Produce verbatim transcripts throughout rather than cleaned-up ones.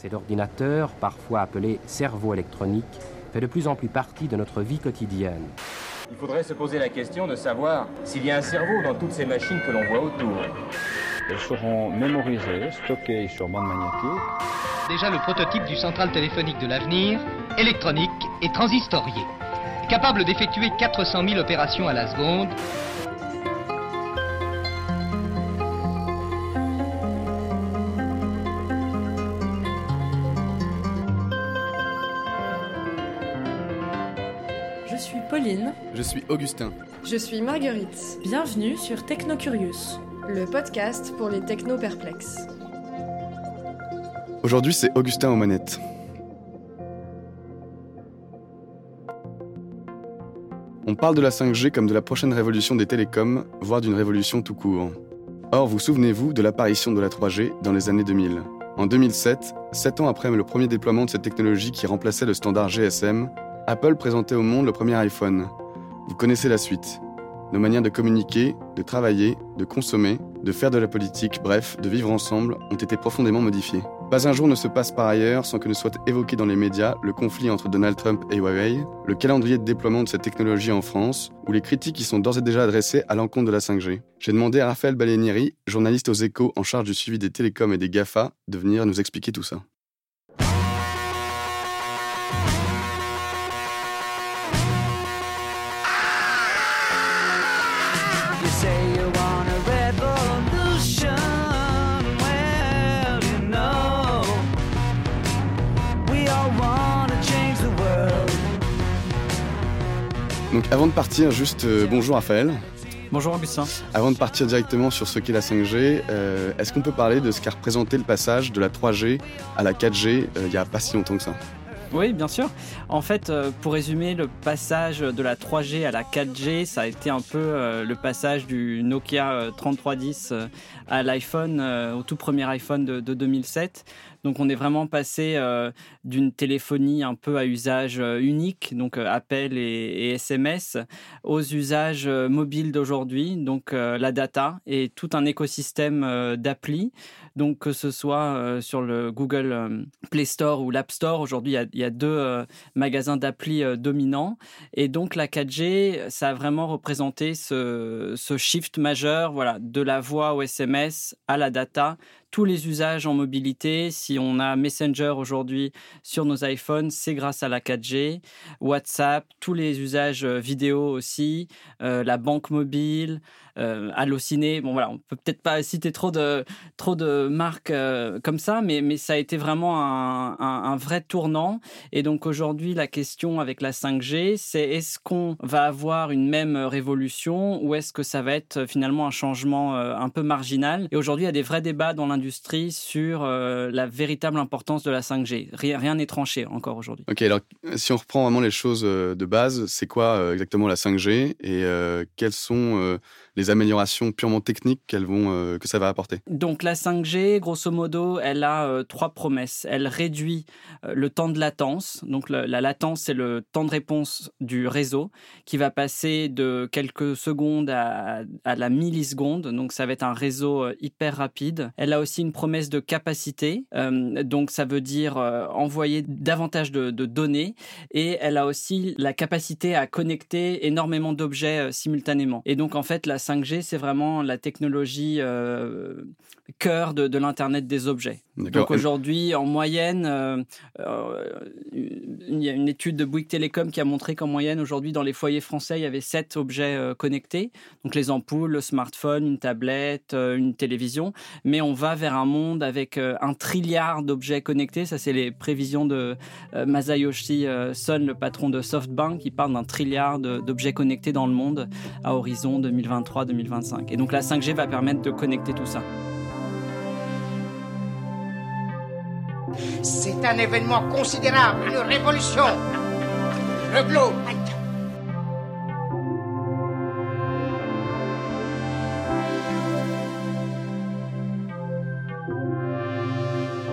Cet ordinateur, parfois appelé cerveau électronique, fait de plus en plus partie de notre vie quotidienne. Il faudrait se poser la question de savoir s'il y a un cerveau dans toutes ces machines que l'on voit autour. Elles seront mémorisées, stockées sur bande magnétique. Déjà le prototype du central téléphonique de l'avenir, électronique et transistorié, capable d'effectuer quatre cent mille opérations à la seconde. Je suis Pauline. Je suis Augustin. Je suis Marguerite. Bienvenue sur Techno Curious, le podcast pour les techno perplexes. Aujourd'hui, c'est Augustin aux manettes. On parle de la cinq G comme de la prochaine révolution des télécoms, voire d'une révolution tout court. Or, vous souvenez-vous de l'apparition de la trois G dans les années deux mille. En deux mille sept, sept ans après le premier déploiement de cette technologie qui remplaçait le standard G S M, Apple présentait au monde le premier iPhone. Vous connaissez la suite. Nos manières de communiquer, de travailler, de consommer, de faire de la politique, bref, de vivre ensemble, ont été profondément modifiées. Pas un jour ne se passe par ailleurs sans que ne soit évoqué dans les médias le conflit entre Donald Trump et Huawei, le calendrier de déploiement de cette technologie en France, ou les critiques qui sont d'ores et déjà adressées à l'encontre de la cinq G. J'ai demandé à Raphaël Balenieri, journaliste aux Échos en charge du suivi des télécoms et des GAFA, de venir nous expliquer tout ça. Donc avant de partir, juste euh, bonjour Raphaël. Bonjour Augustin. Avant de partir directement sur ce qu'est la cinq G, euh, est-ce qu'on peut parler de ce qu'a représenté le passage de la trois G à la quatre G euh, il n'y a pas si longtemps que ça ? Oui, bien sûr. En fait, pour résumer, le passage de la trois G à la quatre G, ça a été un peu le passage du Nokia trente-trois dix à l'iPhone, au tout premier iPhone de, de deux mille sept. Donc, on est vraiment passé d'une téléphonie un peu à usage unique, donc appel et, et S M S, aux usages mobiles d'aujourd'hui, donc la data et tout un écosystème d'applis. Donc, que ce soit sur le Google Play Store ou l'App Store, aujourd'hui, il y a Il y a deux euh, magasins d'appli euh, dominants. Et donc, la quatre G, ça a vraiment représenté ce, ce shift majeur, voilà, de la voix au S M S à la data. Tous les usages en mobilité, si on a Messenger aujourd'hui sur nos iPhones, c'est grâce à la quatre G. WhatsApp, tous les usages vidéo aussi, euh, la banque mobile, euh, Allociné. Bon voilà, on peut peut-être pas citer trop de trop de marques euh, comme ça, mais mais ça a été vraiment un, un un vrai tournant. Et donc aujourd'hui, la question avec la cinq G, c'est est-ce qu'on va avoir une même révolution ou est-ce que ça va être finalement un changement euh, un peu marginal ? Et aujourd'hui, il y a des vrais débats dans l'industrie industrie sur euh, la véritable importance de la cinq G. Rien, rien n'est tranché encore aujourd'hui. Ok, alors si on reprend vraiment les choses euh, de base, c'est quoi euh, exactement la cinq G et euh, quelles sont euh, les améliorations purement techniques qu'elles vont, euh, que ça va apporter ? Donc la cinq G, grosso modo, elle a euh, trois promesses. Elle réduit euh, le temps de latence. Donc la, la latence, c'est le temps de réponse du réseau qui va passer de quelques secondes à, à la milliseconde. Donc ça va être un réseau euh, hyper rapide. Elle a aussi une promesse de capacité, euh, donc ça veut dire euh, envoyer davantage de, de données, et elle a aussi la capacité à connecter énormément d'objets euh, simultanément. Et donc en fait la cinq G, c'est vraiment la technologie euh, cœur de, de l'Internet des objets. D'accord. Donc aujourd'hui en moyenne, euh, euh, il y a une étude de Bouygues Télécom qui a montré qu'en moyenne aujourd'hui dans les foyers français il y avait sept objets euh, connectés, donc les ampoules, le smartphone, une tablette, euh, une télévision, mais on va vers un monde avec un trilliard d'objets connectés. Ça, c'est les prévisions de Masayoshi Son, le patron de Softbank, qui parle d'un trilliard d'objets connectés dans le monde à horizon deux mille vingt-trois deux mille vingt-cinq. Et donc la cinq G va permettre de connecter tout ça. C'est un événement considérable, une révolution. Le globe.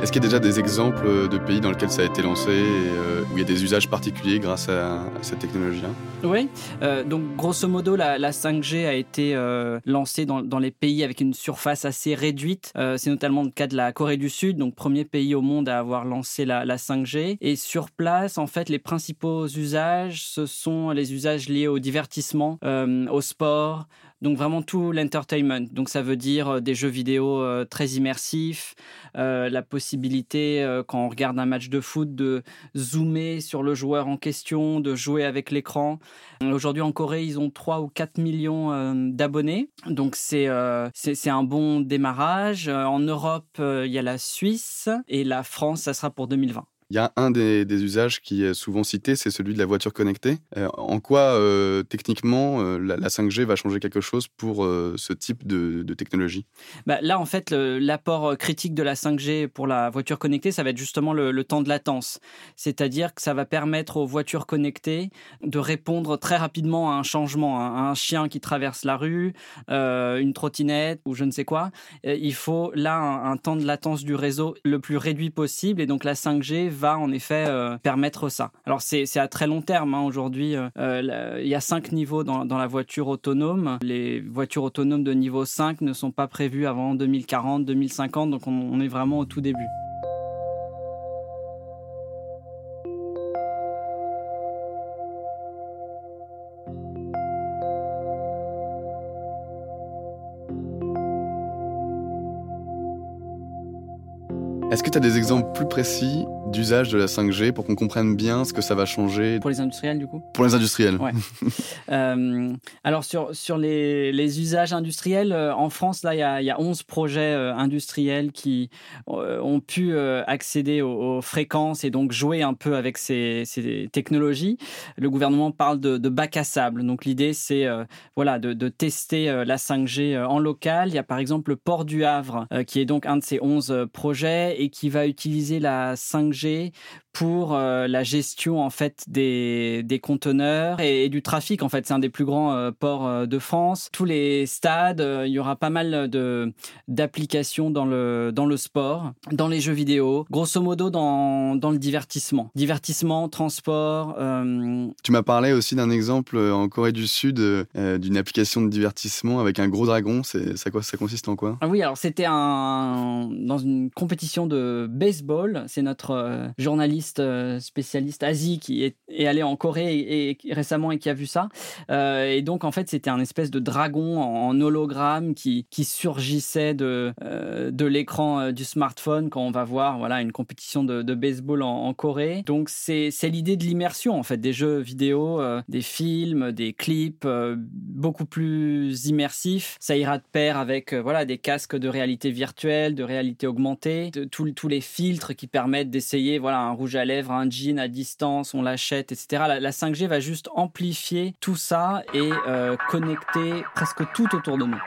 Est-ce qu'il y a déjà des exemples de pays dans lesquels ça a été lancé, et, euh, où il y a des usages particuliers grâce à, à cette technologie-là ? Oui, euh, donc grosso modo, la, la cinq G a été euh, lancée dans, dans les pays avec une surface assez réduite. Euh, c'est notamment le cas de la Corée du Sud, donc premier pays au monde à avoir lancé la, la cinq G. Et sur place, en fait, les principaux usages, ce sont les usages liés au divertissement, euh, au sport, donc vraiment tout l'entertainment. Donc ça veut dire des jeux vidéo euh, très immersifs, euh, la possibilité, euh, quand on regarde un match de foot, de zoomer sur le joueur en question, de jouer avec l'écran. Aujourd'hui en Corée, ils ont trois ou quatre millions euh, d'abonnés. Donc c'est, euh, c'est, c'est un bon démarrage. En Europe, euh, il y a la Suisse et la France, ça sera pour deux mille vingt. Il y a un des, des usages qui est souvent cité, c'est celui de la voiture connectée. Euh, en quoi, euh, techniquement, euh, la, la cinq G va changer quelque chose pour euh, ce type de, de technologie ? Bah là, en fait, le, l'apport critique de la cinq G pour la voiture connectée, ça va être justement le, le temps de latence. C'est-à-dire que ça va permettre aux voitures connectées de répondre très rapidement à un changement. Hein. Un chien qui traverse la rue, euh, une trottinette ou je ne sais quoi. Il faut là un, un temps de latence du réseau le plus réduit possible. Et donc, la cinq G va en effet euh, permettre ça. Alors c'est, c'est à très long terme. Hein. Aujourd'hui, euh, là, il y a cinq niveaux dans, dans la voiture autonome. Les voitures autonomes de niveau cinq ne sont pas prévues avant deux mille quarante, deux mille cinquante, donc on, on est vraiment au tout début. Est-ce que tu as des exemples plus précis d'usage de la cinq G pour qu'on comprenne bien ce que ça va changer ? Pour les industriels, du coup ? Pour les industriels. Ouais. euh, alors, sur, sur les, les usages industriels, euh, en France, là, il y, y a onze projets euh, industriels qui euh, ont pu euh, accéder aux, aux fréquences et donc jouer un peu avec ces, ces technologies. Le gouvernement parle de, de bac à sable. Donc, l'idée, c'est euh, voilà, de, de tester euh, la cinq G euh, en local. Il y a par exemple le port du Havre, euh, qui est donc un de ces onze euh, projets, et et qui va utiliser la cinq G pour euh, la gestion en fait des des conteneurs et, et du trafic. En fait, c'est un des plus grands euh, ports euh, de France. Tous les stades, euh, il y aura pas mal de d'applications dans le dans le sport, dans les jeux vidéo, grosso modo dans dans le divertissement, divertissement, transport. Euh... Tu m'as parlé aussi d'un exemple euh, en Corée du Sud euh, d'une application de divertissement avec un gros dragon. C'est ça quoi ? Ça consiste en quoi ? Ah oui, alors c'était un dans une compétition de baseball. C'est notre euh, journaliste spécialiste Asie qui est, est allé en Corée et, et, récemment et qui a vu ça. Euh, et donc, en fait, c'était un espèce de dragon en, en hologramme qui, qui surgissait de, euh, de l'écran euh, du smartphone quand on va voir voilà, une compétition de, de baseball en, en Corée. Donc, c'est, c'est l'idée de l'immersion, en fait, des jeux vidéo, euh, des films, des clips, euh, beaucoup plus immersifs. Ça ira de pair avec euh, voilà, des casques de réalité virtuelle, de réalité augmentée, de, tout, tous les filtres qui permettent d'essayer voilà, un rouge à lèvres, un jean à distance, on l'achète, et cetera. La, la cinq G va juste amplifier tout ça et euh, connecter presque tout autour de nous.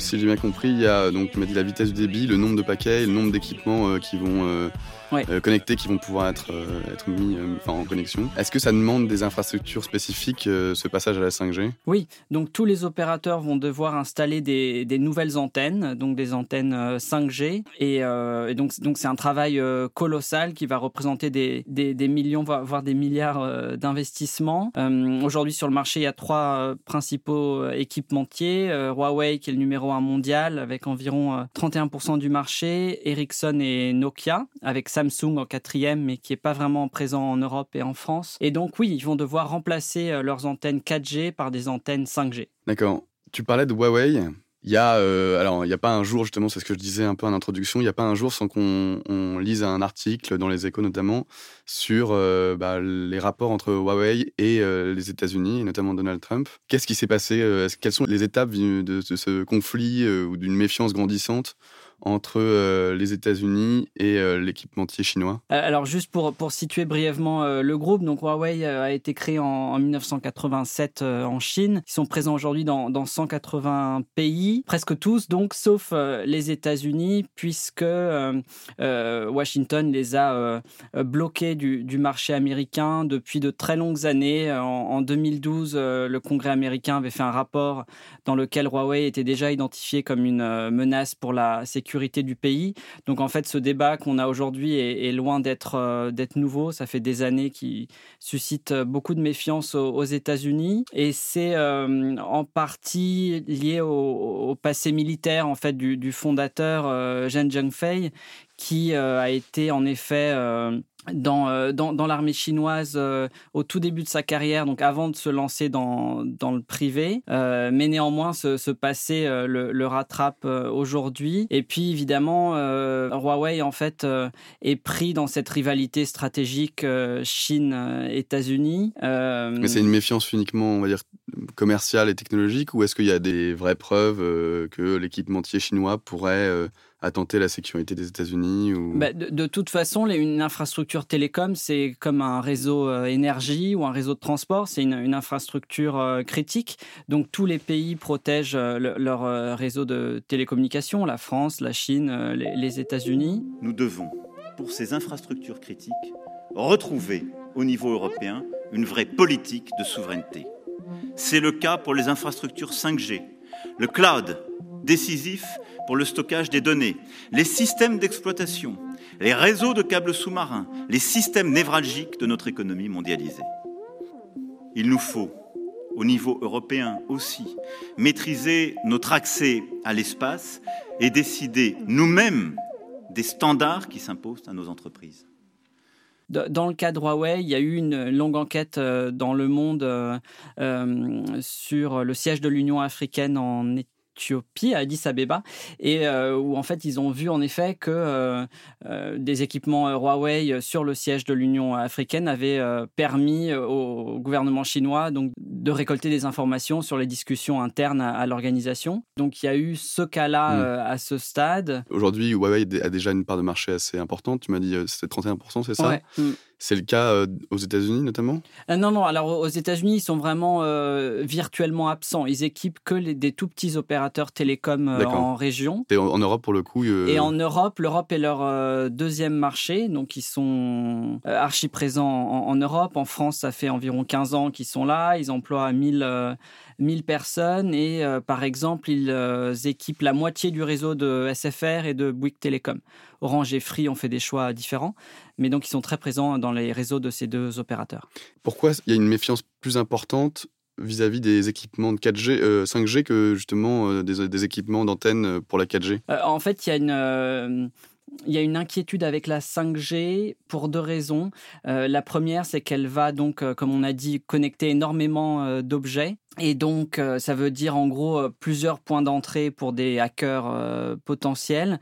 Si j'ai bien compris, il y a donc tu m'as dit la vitesse du débit, le nombre de paquets, le nombre d'équipements euh, qui vont euh, ouais. euh, connecter, qui vont pouvoir être, euh, être mis euh, enfin, en connexion. Est-ce que ça demande des infrastructures spécifiques, euh, ce passage à la cinq G ? Oui, donc tous les opérateurs vont devoir installer des, des nouvelles antennes, donc des antennes euh, cinq G. Et, euh, et donc, donc c'est un travail euh, colossal qui va représenter des, des, des millions, voire des milliards euh, d'investissements. Euh, aujourd'hui sur le marché, il y a trois euh, principaux euh, équipementiers. Euh, Huawei qui est le numéro un mondial avec environ trente et un pour cent du marché, Ericsson et Nokia, avec Samsung en quatrième, mais qui n'est pas vraiment présent en Europe et en France. Et donc oui, ils vont devoir remplacer leurs antennes quatre G par des antennes cinq G. D'accord. Tu parlais de Huawei. Il y a, euh, alors, il n'y a pas un jour, justement, c'est ce que je disais un peu en introduction, il n'y a pas un jour sans qu'on on lise un article, dans les Échos notamment, sur euh, bah, les rapports entre Huawei et euh, les États-Unis, et notamment Donald Trump. Qu'est-ce qui s'est passé ? Quelles sont les étapes de, de ce conflit euh, ou d'une méfiance grandissante entre euh, les États-Unis et euh, l'équipementier chinois. Alors juste pour, pour situer brièvement euh, le groupe, donc Huawei euh, a été créé en, en dix-neuf cent quatre-vingt-sept euh, en Chine. Ils sont présents aujourd'hui dans, dans cent quatre-vingts pays, presque tous donc, sauf euh, les États-Unis, puisque euh, euh, Washington les a euh, bloqués du, du marché américain depuis de très longues années. En, en deux mille douze, euh, le Congrès américain avait fait un rapport dans lequel Huawei était déjà identifié comme une euh, menace pour la sécurité du pays. Donc en fait, ce débat qu'on a aujourd'hui est, est loin d'être, euh, d'être nouveau. Ça fait des années qu'il suscite beaucoup de méfiance aux, aux États-Unis. Et c'est euh, en partie lié au, au passé militaire en fait, du, du fondateur euh, Jean Zhengfei, qui euh, a été en effet... Euh, Dans, dans, dans l'armée chinoise euh, au tout début de sa carrière, donc avant de se lancer dans, dans le privé. Euh, mais néanmoins, ce, ce passé euh, le, le rattrape euh, aujourd'hui. Et puis, évidemment, euh, Huawei, en fait, euh, est pris dans cette rivalité stratégique euh, Chine-États-Unis. Euh... Mais c'est une méfiance uniquement, on va dire, commerciale et technologique, ou est-ce qu'il y a des vraies preuves euh, que l'équipementier chinois pourrait... Euh... attenter la sécurité des États-Unis ou... bah, de, de toute façon, les, une infrastructure télécom, c'est comme un réseau euh, énergie ou un réseau de transport, c'est une, une infrastructure euh, critique. Donc, tous les pays protègent euh, le, leur euh, réseau de télécommunications, la France, la Chine, euh, les, les États-Unis. Nous devons, pour ces infrastructures critiques, retrouver au niveau européen une vraie politique de souveraineté. C'est le cas pour les infrastructures cinq G, le cloud, décisif pour le stockage des données, les systèmes d'exploitation, les réseaux de câbles sous-marins, les systèmes névralgiques de notre économie mondialisée. Il nous faut, au niveau européen aussi, maîtriser notre accès à l'espace et décider nous-mêmes des standards qui s'imposent à nos entreprises. Dans le cas de Huawei, il y a eu une longue enquête dans le monde euh, euh, sur le siège de l'Union africaine en Éthiopie, à Addis Abeba, et euh, où en fait ils ont vu en effet que euh, euh, des équipements Huawei sur le siège de l'Union africaine avaient euh, permis au gouvernement chinois donc, de récolter des informations sur les discussions internes à, à l'organisation. Donc il y a eu ce cas-là mmh. euh, à ce stade. Aujourd'hui, Huawei a déjà une part de marché assez importante. Tu m'as dit c'était trente et un pour cent, c'est ça ? Ouais. Mmh. C'est le cas euh, aux États-Unis notamment ? euh, Non, non. Alors aux États-Unis, ils sont vraiment euh, virtuellement absents. Ils équipent que les, des tout petits opérateurs télécoms euh, en région. Et en, en Europe, pour le coup euh... Et en Europe, l'Europe est leur euh, deuxième marché. Donc ils sont euh, archi présents en, en Europe. En France, ça fait environ quinze ans qu'ils sont là. Ils emploient mille personnes. Et euh, par exemple, ils euh, équipent la moitié du réseau de S F R et de Bouygues Télécom. Orange et Free ont fait des choix différents. Mais donc, ils sont très présents dans les réseaux de ces deux opérateurs. Pourquoi il y a une méfiance plus importante vis-à-vis des équipements de quatre G, euh, cinq G que justement euh, des, des équipements d'antenne pour la quatre G ? euh, En fait, il y a une... Euh... Il y a une inquiétude avec la cinq G pour deux raisons. Euh, la première, c'est qu'elle va donc, euh, comme on a dit, connecter énormément euh, d'objets. Et donc, euh, ça veut dire en gros euh, plusieurs points d'entrée pour des hackers euh, potentiels.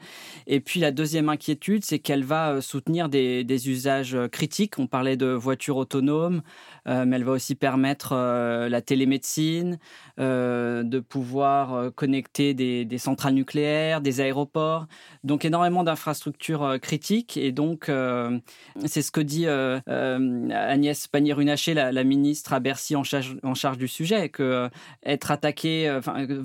Et puis, la deuxième inquiétude, c'est qu'elle va euh, soutenir des, des usages euh, critiques. On parlait de voitures autonomes, euh, mais elle va aussi permettre euh, la télémédecine, euh, de pouvoir euh, connecter des, des centrales nucléaires, des aéroports. Donc, énormément d'infrastructures structure critique. Et donc, euh, c'est ce que dit euh, euh, Agnès Pannier-Runacher, la, la ministre à Bercy en charge, en charge du sujet, que euh, être attaqué, euh,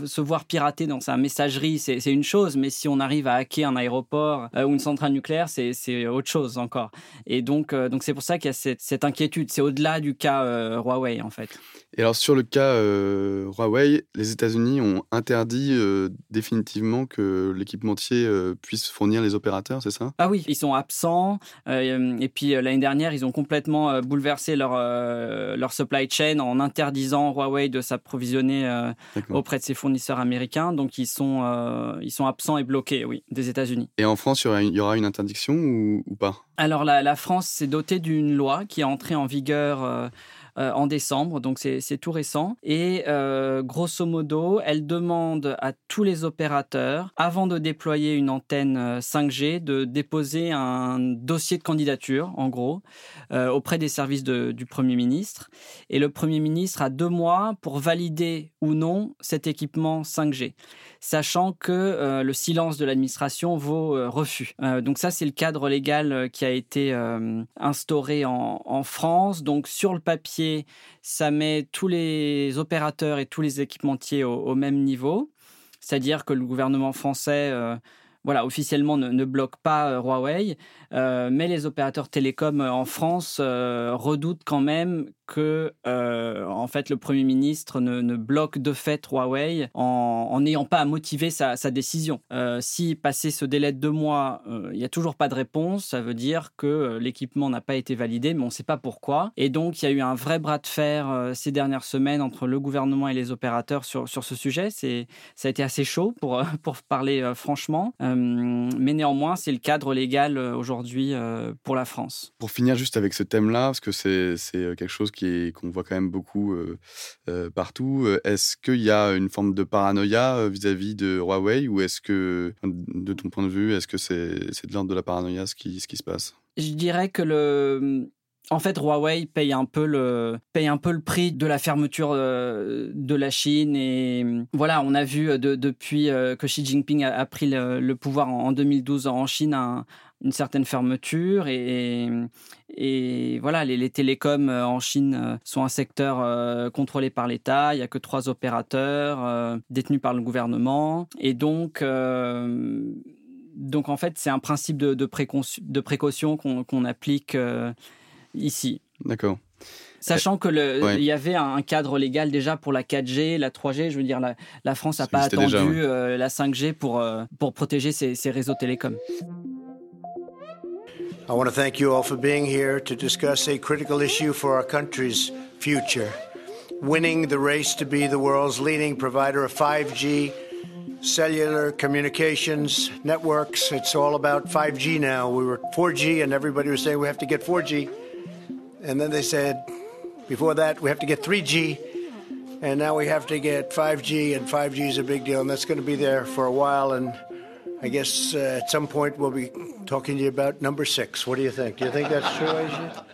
se voir pirater dans sa messagerie, c'est, c'est une chose, mais si on arrive à hacker un aéroport euh, ou une centrale nucléaire, c'est, c'est autre chose encore. Et donc, euh, donc c'est pour ça qu'il y a cette, cette inquiétude. C'est au-delà du cas euh, Huawei, en fait. Et alors, sur le cas euh, Huawei, les États-Unis ont interdit euh, définitivement que l'équipementier euh, puisse fournir les opérateurs, c'est ça ? Ah oui, ils sont absents. Euh, et puis, euh, l'année dernière, ils ont complètement euh, bouleversé leur, euh, leur supply chain en interdisant Huawei de s'approvisionner euh, auprès de ses fournisseurs américains. Donc, ils sont, euh, ils sont absents et bloqués, oui, des États-Unis. Et en France, il y aura une interdiction ou, ou pas ? Alors, la, la France s'est dotée d'une loi qui est entrée en vigueur... Euh, Euh, en décembre, donc c'est, c'est tout récent. Et euh, grosso modo, elle demande à tous les opérateurs, avant de déployer une antenne cinq G, de déposer un dossier de candidature, en gros, euh, auprès des services de, du Premier ministre. Et le Premier ministre a deux mois pour valider ou non cet équipement cinq G. sachant que euh, le silence de l'administration vaut euh, refus. Euh, donc ça, c'est le cadre légal qui a été euh, instauré en, en France. Donc sur le papier, ça met tous les opérateurs et tous les équipementiers au, au même niveau. C'est-à-dire que le gouvernement français... Euh, Voilà, officiellement ne, ne bloque pas euh, Huawei, euh, mais les opérateurs télécoms en France euh, redoutent quand même que, euh, en fait, le Premier ministre ne, ne bloque de fait Huawei en n'ayant pas à motiver sa, sa décision. Euh, si, passé ce délai de deux mois, il euh, n'y a toujours pas de réponse, ça veut dire que l'équipement n'a pas été validé, mais on ne sait pas pourquoi. Et donc, il y a eu un vrai bras de fer euh, ces dernières semaines entre le gouvernement et les opérateurs sur, sur ce sujet. C'est, ça a été assez chaud pour, euh, pour parler euh, franchement. Euh, Mais néanmoins, c'est le cadre légal aujourd'hui pour la France. Pour finir juste avec ce thème-là, parce que c'est, c'est quelque chose qui est, qu'on voit quand même beaucoup euh, partout, est-ce qu'il y a une forme de paranoïa vis-à-vis de Huawei ou est-ce que, de ton point de vue, est-ce que c'est, c'est de l'ordre de la paranoïa ce qui, ce qui se passe ? Je dirais que le... En fait, Huawei paye un peu le paye un peu le prix de la fermeture de la Chine et voilà, on a vu de, depuis que Xi Jinping a, a pris le, le pouvoir en deux mille douze en Chine un, une certaine fermeture et, et voilà, les, les télécoms en Chine sont un secteur contrôlé par l'État, il n'y a que trois opérateurs détenus par le gouvernement et donc euh, donc en fait c'est un principe de, de, préconçu, de précaution qu'on, qu'on applique euh, ici. D'accord. Sachant que le, ouais. y avait un cadre légal déjà pour la quatre G, la trois G, je veux dire, la, la France n'a pas attendu déjà, ouais. euh, la cinq G pour, euh, pour protéger ses, ses réseaux télécoms. I want to thank you all for being here to discuss a critical issue for our country's future. Winning the race to be the world's leading provider of five G, cellular communications, networks, it's all about five G now. We were four G and everybody was saying we have to get four G. And then they said, before that, we have to get three G, and now we have to get five G, and five G is a big deal, and that's going to be there for a while, and I guess uh, at some point we'll be talking to you about number six. What do you think? Do you think that's true, Asia?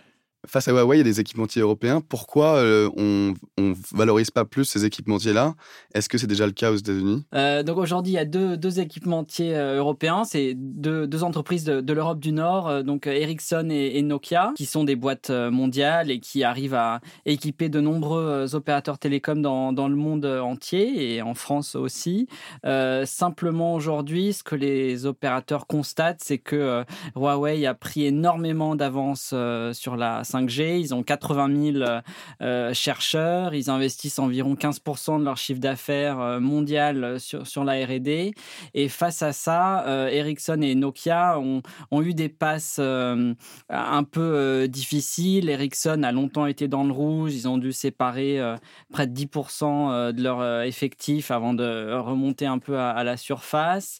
Face à Huawei, il y a des équipementiers européens. Pourquoi euh, on ne valorise pas plus ces équipementiers-là ? Est-ce que c'est déjà le cas aux États-Unis ? euh, Donc aujourd'hui, il y a deux, deux équipementiers euh, européens. C'est deux, deux entreprises de, de l'Europe du Nord, euh, donc Ericsson et, et Nokia, qui sont des boîtes euh, mondiales et qui arrivent à équiper de nombreux opérateurs télécoms dans, dans le monde entier et en France aussi. Euh, simplement aujourd'hui, ce que les opérateurs constatent, c'est que euh, Huawei a pris énormément d'avance euh, sur la cinq G. Ils ont quatre-vingt mille euh, chercheurs, ils investissent environ quinze pour cent de leur chiffre d'affaires euh, mondial sur, sur la R et D. Et face à ça, euh, Ericsson et Nokia ont, ont eu des passes euh, un peu euh, difficiles. Ericsson a longtemps été dans le rouge, ils ont dû séparer euh, près de dix pour cent de leur euh, effectif avant de remonter un peu à, à la surface.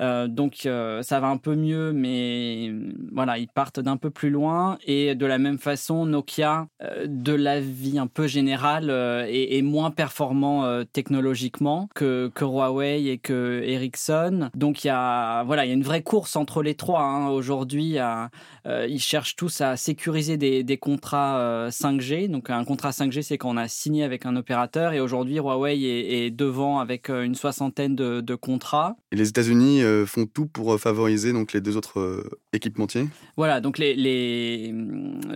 Euh, donc euh, ça va un peu mieux, mais voilà, ils partent d'un peu plus loin. Et de la même façon, Nokia, euh, de la vie un peu générale, euh, est, est moins performant euh, technologiquement que, que Huawei et que Ericsson. Donc il y a voilà, il y a une vraie course entre les trois hein. Aujourd'hui. À, euh, ils cherchent tous à sécuriser des, des contrats euh, cinq G. Donc un contrat cinq G, c'est quand on a signé avec un opérateur. Et aujourd'hui, Huawei est, est devant avec une soixantaine de, de contrats. Et les États-Unis euh, font tout pour favoriser donc les deux autres euh, équipementiers. Voilà, donc les, les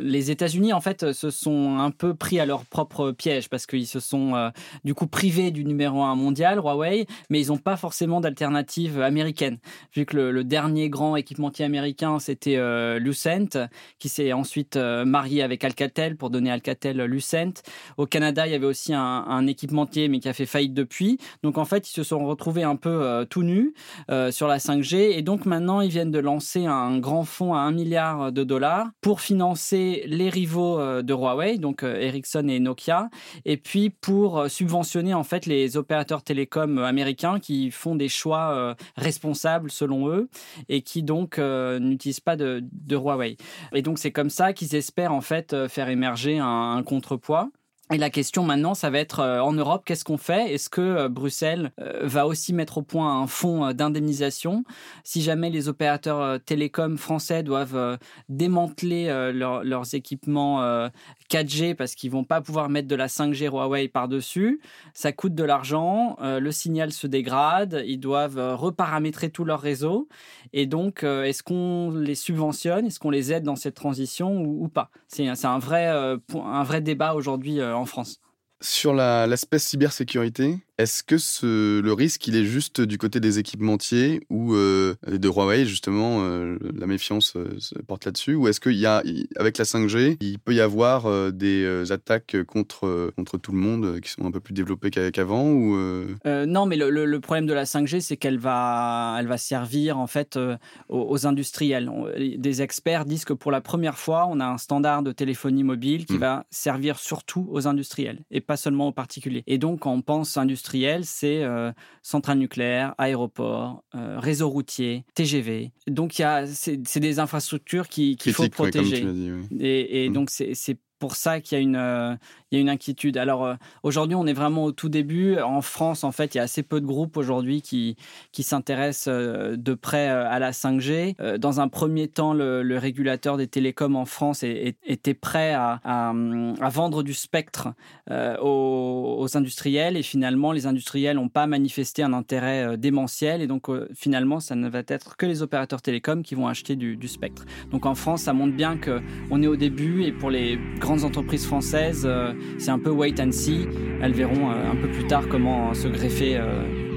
les États-Unis en fait se sont un peu pris à leur propre piège parce qu'ils se sont euh, du coup privés du numéro un mondial Huawei, mais ils n'ont pas forcément d'alternative américaine vu que le, le dernier grand équipementier américain c'était euh, Lucent qui s'est ensuite euh, marié avec Alcatel pour donner Alcatel Lucent. Au Canada il y avait aussi un, un équipementier mais qui a fait faillite depuis, donc en fait ils se sont retrouvés un peu euh, tout nus euh, sur la cinq G et donc maintenant ils viennent de lancer un grand fonds à un milliard de dollars pour financer les rivaux de Huawei, donc Ericsson et Nokia, et puis pour subventionner en fait les opérateurs télécoms américains qui font des choix euh, responsables selon eux et qui donc euh, n'utilisent pas de, de Huawei. Et donc c'est comme ça qu'ils espèrent en fait faire émerger un, un contrepoids. Et la question maintenant, ça va être euh, en Europe, qu'est-ce qu'on fait ? Est-ce que euh, Bruxelles euh, va aussi mettre au point un fonds euh, d'indemnisation ? Si jamais les opérateurs euh, télécoms français doivent euh, démanteler euh, leur, leurs équipements euh, quatre G parce qu'ils vont pas pouvoir mettre de la cinq G Huawei par-dessus, ça coûte de l'argent, euh, le signal se dégrade, ils doivent euh, reparamétrer tout leur réseau. Et donc, euh, est-ce qu'on les subventionne ? Est-ce qu'on les aide dans cette transition ou, ou pas ? C'est, c'est un vrai, euh, un vrai débat aujourd'hui euh, en France. Sur la, l'aspect cybersécurité, est-ce que ce, le risque, il est juste du côté des équipementiers ou euh, de Huawei, justement, euh, la méfiance euh, se porte là-dessus ? Ou est-ce qu'avec la cinq G, il peut y avoir euh, des euh, attaques contre, euh, contre tout le monde euh, qui sont un peu plus développées qu'avant ou, euh... Euh, Non, mais le, le, le problème de la cinq G, c'est qu'elle va, elle va servir en fait, euh, aux, aux industriels. Des experts disent que pour la première fois, on a un standard de téléphonie mobile qui mmh. va servir surtout aux industriels et pas seulement aux particuliers. Et donc, quand on pense industriel, c'est euh, centrales nucléaires, aéroports, euh, réseaux routiers, T G V. Donc, y a, c'est, c'est des infrastructures qui, qu'il faut protéger. Comme tu l'as dit, oui. Et, et mmh. donc, c'est, c'est pour ça qu'il y a une, euh, il y a une inquiétude. Alors, euh, aujourd'hui, on est vraiment au tout début. En France, en fait, il y a assez peu de groupes aujourd'hui qui, qui s'intéressent euh, de près euh, à la cinq G. Euh, dans un premier temps, le, le régulateur des télécoms en France est, est, était prêt à, à, à vendre du spectre euh, aux, aux industriels. Et finalement, les industriels n'ont pas manifesté un intérêt euh, démentiel. Et donc, euh, finalement, ça ne va être que les opérateurs télécoms qui vont acheter du, du spectre. Donc, en France, ça montre bien qu'on est au début. Et pour les grandes entreprises françaises, euh, c'est un peu wait and see. Elles verront un peu plus tard comment se greffer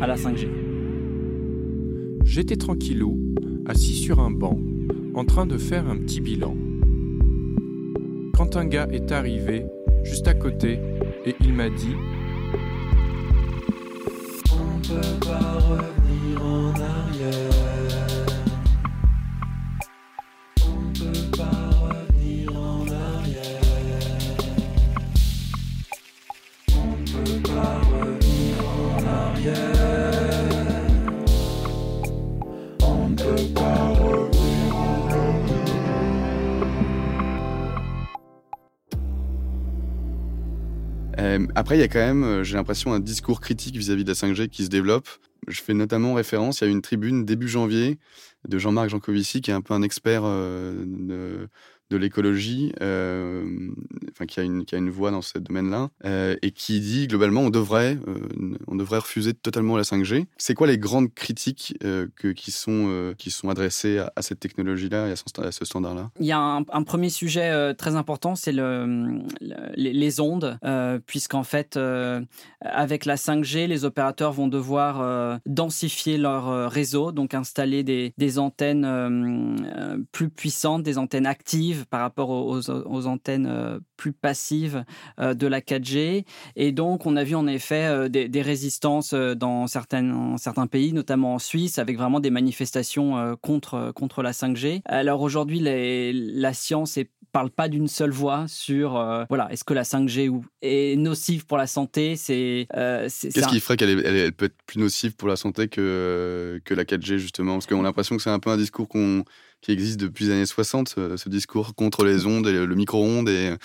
à la cinq G. J'étais tranquillou, assis sur un banc, en train de faire un petit bilan. Quand un gars est arrivé, juste à côté, et il m'a dit « On ne peut pas revenir en arrière. On ne peut pas revenir en arrière. » Euh, après, il y a quand même, j'ai l'impression, un discours critique vis-à-vis de la cinq G qui se développe. Je fais notamment référence, il y a une tribune début janvier de Jean-Marc Jancovici, qui est un peu un expert euh, de, de l'écologie, euh, enfin, qui, a une, qui a une voix dans ce domaine-là, euh, et qui dit globalement on devrait, euh, on devrait refuser totalement la cinq G. C'est quoi les grandes critiques euh, que, qui, sont, euh, qui sont adressées à, à cette technologie-là et à, son, à ce standard-là ? Il y a un, un premier sujet euh, très important, c'est le, le, les, les ondes, euh, puisqu'en fait, euh, avec la cinq G, les opérateurs vont devoir euh, densifier leur réseau, donc installer des, des antennes euh, plus puissantes, des antennes actives, par rapport aux, aux, aux antennes euh, plus passives euh, de la quatre G. Et donc, on a vu en effet euh, des, des résistances euh, dans certains, certains pays, notamment en Suisse, avec vraiment des manifestations euh, contre, contre la cinq G. Alors aujourd'hui, les, la science ne parle pas d'une seule voix sur euh, voilà, est-ce que la cinq G est nocive pour la santé ? c'est, euh, c'est, Qu'est-ce c'est un... qui ferait qu'elle est, elle, elle peut être plus nocive pour la santé que, euh, que la quatre G, justement ? Parce qu'on a l'impression que c'est un peu un discours qu'on... qui existe depuis les années soixante, ce, ce discours contre les ondes, et le micro-ondes et,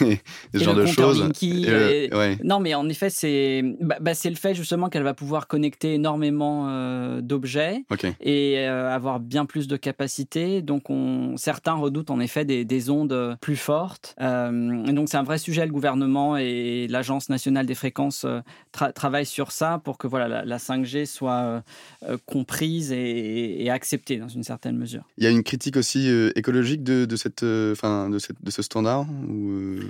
et ce et genre de choses. Linky, et le, et... Ouais. Non, mais en effet, c'est, bah, bah, c'est le fait justement qu'elle va pouvoir connecter énormément euh, d'objets okay. et euh, avoir bien plus de capacité. Donc, on, certains redoutent en effet des, des ondes plus fortes. Euh, et donc, c'est un vrai sujet. Le gouvernement et l'Agence nationale des fréquences tra- travaillent sur ça pour que voilà, la, la cinq G soit euh, comprise et, et acceptée dans une certaine mesure. Il y a une critique aussi euh, écologique de, de, cette, euh, fin, de, cette, de ce standard ou euh...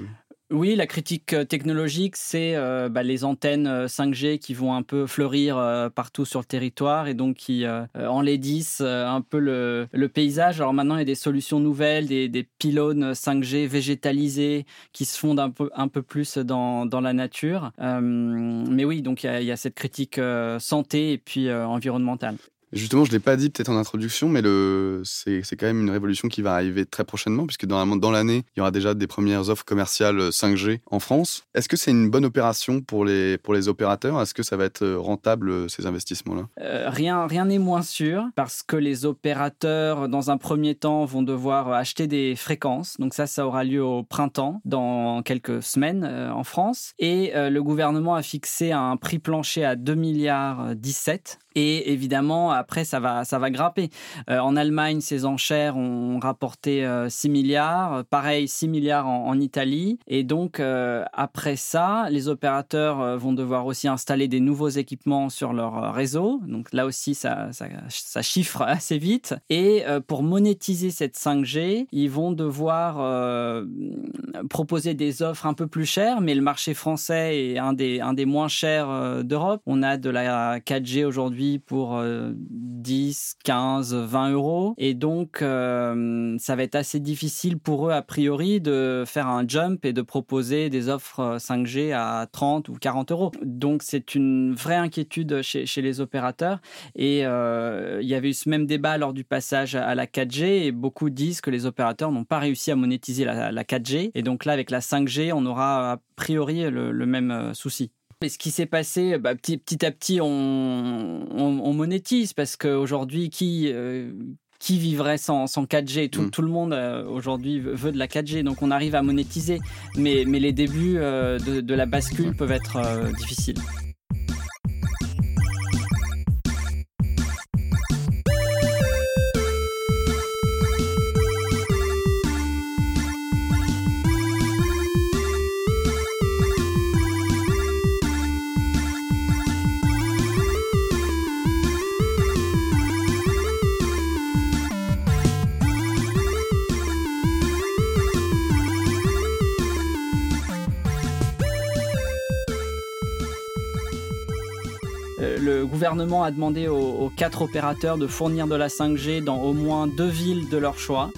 Oui, la critique technologique, c'est euh, bah, les antennes cinq G qui vont un peu fleurir euh, partout sur le territoire et donc qui euh, enlaidissent euh, un peu le, le paysage. Alors maintenant, il y a des solutions nouvelles, des, des pylônes cinq G végétalisés qui se fondent un peu, un peu plus dans, dans la nature. Euh, mais oui, donc il y, y a cette critique euh, santé et puis euh, environnementale. Justement, je ne l'ai pas dit peut-être en introduction, mais le... c'est, c'est quand même une révolution qui va arriver très prochainement, puisque dans, la, dans l'année, il y aura déjà des premières offres commerciales cinq G en France. Est-ce que c'est une bonne opération pour les, pour les opérateurs ? Est-ce que ça va être rentable, ces investissements-là ? euh, Rien rien n'est moins sûr, parce que les opérateurs, dans un premier temps, vont devoir acheter des fréquences. Donc ça, ça aura lieu au printemps, dans quelques semaines euh, en France. Et euh, le gouvernement a fixé un prix plancher à deux virgule dix-sept milliards. Et évidemment, après, ça va, ça va grimper. Euh, en Allemagne, ces enchères ont rapporté euh, six milliards. Pareil, six milliards en, en Italie. Et donc, euh, après ça, les opérateurs euh, vont devoir aussi installer des nouveaux équipements sur leur réseau. Donc là aussi, ça, ça, ça chiffre assez vite. Et euh, pour monétiser cette cinq G, ils vont devoir euh, proposer des offres un peu plus chères. Mais le marché français est un des, un des moins chers euh, d'Europe. On a de la quatre G aujourd'hui pour euh, dix, quinze, vingt euros. Et donc, euh, ça va être assez difficile pour eux, a priori, de faire un jump et de proposer des offres cinq G à trente ou quarante euros. Donc, c'est une vraie inquiétude chez, chez les opérateurs. Et euh, il y avait eu ce même débat lors du passage à la quatre G et beaucoup disent que les opérateurs n'ont pas réussi à monétiser la, la quatre G. Et donc là, avec la cinq G, on aura a priori le, le même souci. Et ce qui s'est passé, bah, petit, petit à petit, on, on, on monétise parce qu'aujourd'hui, qui, euh, qui vivrait sans, sans quatre G ? Tout, mmh. tout le monde euh, aujourd'hui veut de la quatre G, donc on arrive à monétiser. Mais, mais les débuts euh, de, de la bascule peuvent être euh, difficiles. Le gouvernement a demandé aux, aux quatre opérateurs de fournir de la cinq G dans au moins deux villes de leur choix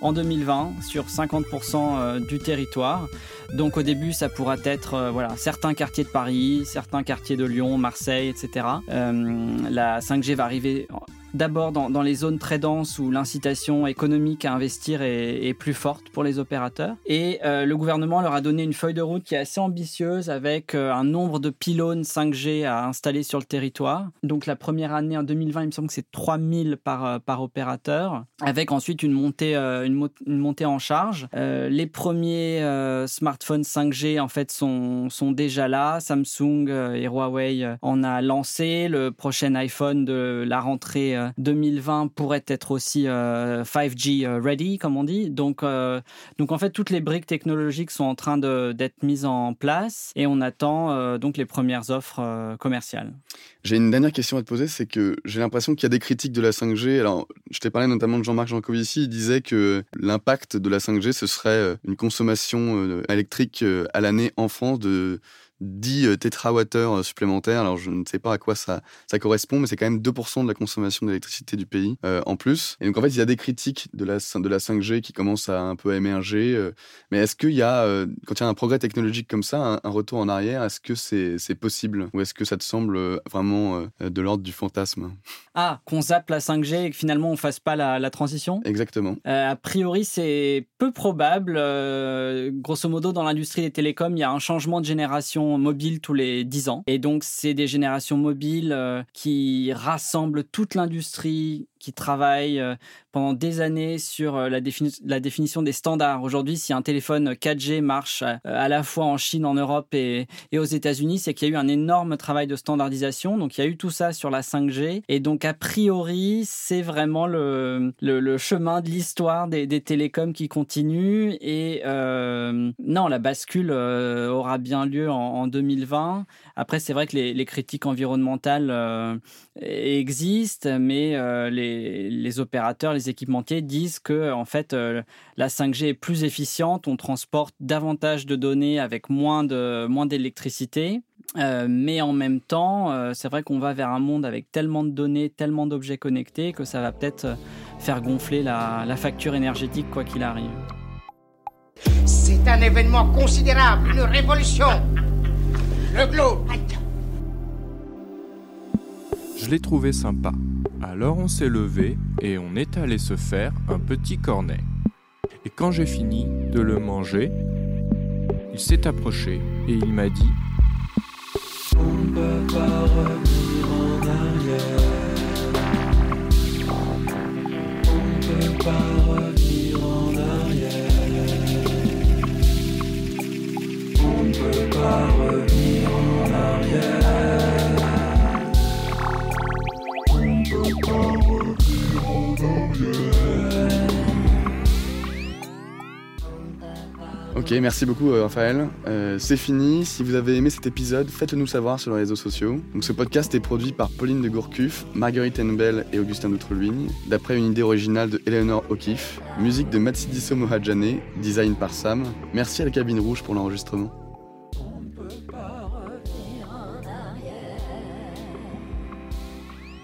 en deux mille vingt sur cinquante pour cent du territoire. Donc au début, ça pourra être euh, voilà, certains quartiers de Paris, certains quartiers de Lyon, Marseille, et cetera. Euh, la cinq G va arriver d'abord dans, dans les zones très denses où l'incitation économique à investir est, est plus forte pour les opérateurs. Et euh, le gouvernement leur a donné une feuille de route qui est assez ambitieuse avec euh, un nombre de pylônes cinq G à installer sur le territoire. Donc la première année en deux mille vingt, il me semble que c'est trois mille par, euh, par opérateur, avec ensuite une montée, euh, une mo- une montée en charge. Euh, les premiers euh, smartphones cinq G en fait sont, sont déjà là. Samsung et Huawei en a lancé. Le prochain iPhone de la rentrée deux mille vingt pourrait être aussi cinq G ready, comme on dit. Donc, euh, donc en fait, toutes les briques technologiques sont en train de, d'être mises en place et on attend euh, donc les premières offres euh, commerciales. J'ai une dernière question à te poser, c'est que j'ai l'impression qu'il y a des critiques de la cinq G. Alors, je t'ai parlé notamment de Jean-Marc Jancovici. Il disait que l'impact de la cinq G, ce serait une consommation électrique à l'année en France de dix térawattheures supplémentaires. Alors, je ne sais pas à quoi ça, ça correspond, mais c'est quand même deux pour cent de la consommation d'électricité du pays euh, en plus. Et donc, en fait, il y a des critiques de la, de la cinq G qui commencent à un peu émerger. Euh, mais est-ce qu'il y a, euh, quand il y a un progrès technologique comme ça, un, un retour en arrière, est-ce que c'est, c'est possible ? Ou est-ce que ça te semble vraiment euh, de l'ordre du fantasme ? Ah, qu'on zappe la cinq G et que finalement, on ne fasse pas la, la transition ? Exactement. Euh, a priori, c'est peu probable. Euh, grosso modo, dans l'industrie des télécoms, il y a un changement de génération mobile tous les dix ans. Et donc, c'est des générations mobiles euh, qui rassemblent toute l'industrie qui travaille euh, pendant des années sur euh, la, défini- la définition des standards. Aujourd'hui, si un téléphone quatre G marche euh, à la fois en Chine, en Europe et, et aux États-Unis, c'est qu'il y a eu un énorme travail de standardisation. Donc, il y a eu tout ça sur la cinq G. Et donc, a priori, c'est vraiment le, le, le chemin de l'histoire des, des télécoms qui continue. Et euh, non, la bascule euh, aura bien lieu en, en deux mille vingt. Après, c'est vrai que les, les critiques environnementales euh, existent, mais euh, les les opérateurs, les équipementiers disent que en fait, euh, la cinq G est plus efficiente, on transporte davantage de données avec moins, de, moins d'électricité. Euh, mais en même temps, euh, c'est vrai qu'on va vers un monde avec tellement de données, tellement d'objets connectés que ça va peut-être faire gonfler la, la facture énergétique quoi qu'il arrive. C'est un événement considérable, une révolution. Le globe. Je l'ai trouvé sympa. Alors on s'est levé et on est allé se faire un petit cornet. Et quand j'ai fini de le manger, il s'est approché et il m'a dit « On peut pas revenir en arrière. On peut pas revenir en arrière. On peut pas revenir en arrière. On peut pas revenir en arrière. » Ok, merci beaucoup euh, Raphaël. Euh, c'est fini. Si vous avez aimé cet épisode, faites-le nous savoir sur les réseaux sociaux. Donc, ce podcast est produit par Pauline de Gourcuff, Marguerite Hennebel et Augustin Doutreluine, d'après une idée originale de Eleanor O'Keefe. Musique de Matsidiso Mohajane, design par Sam. Merci à la Cabine Rouge pour l'enregistrement.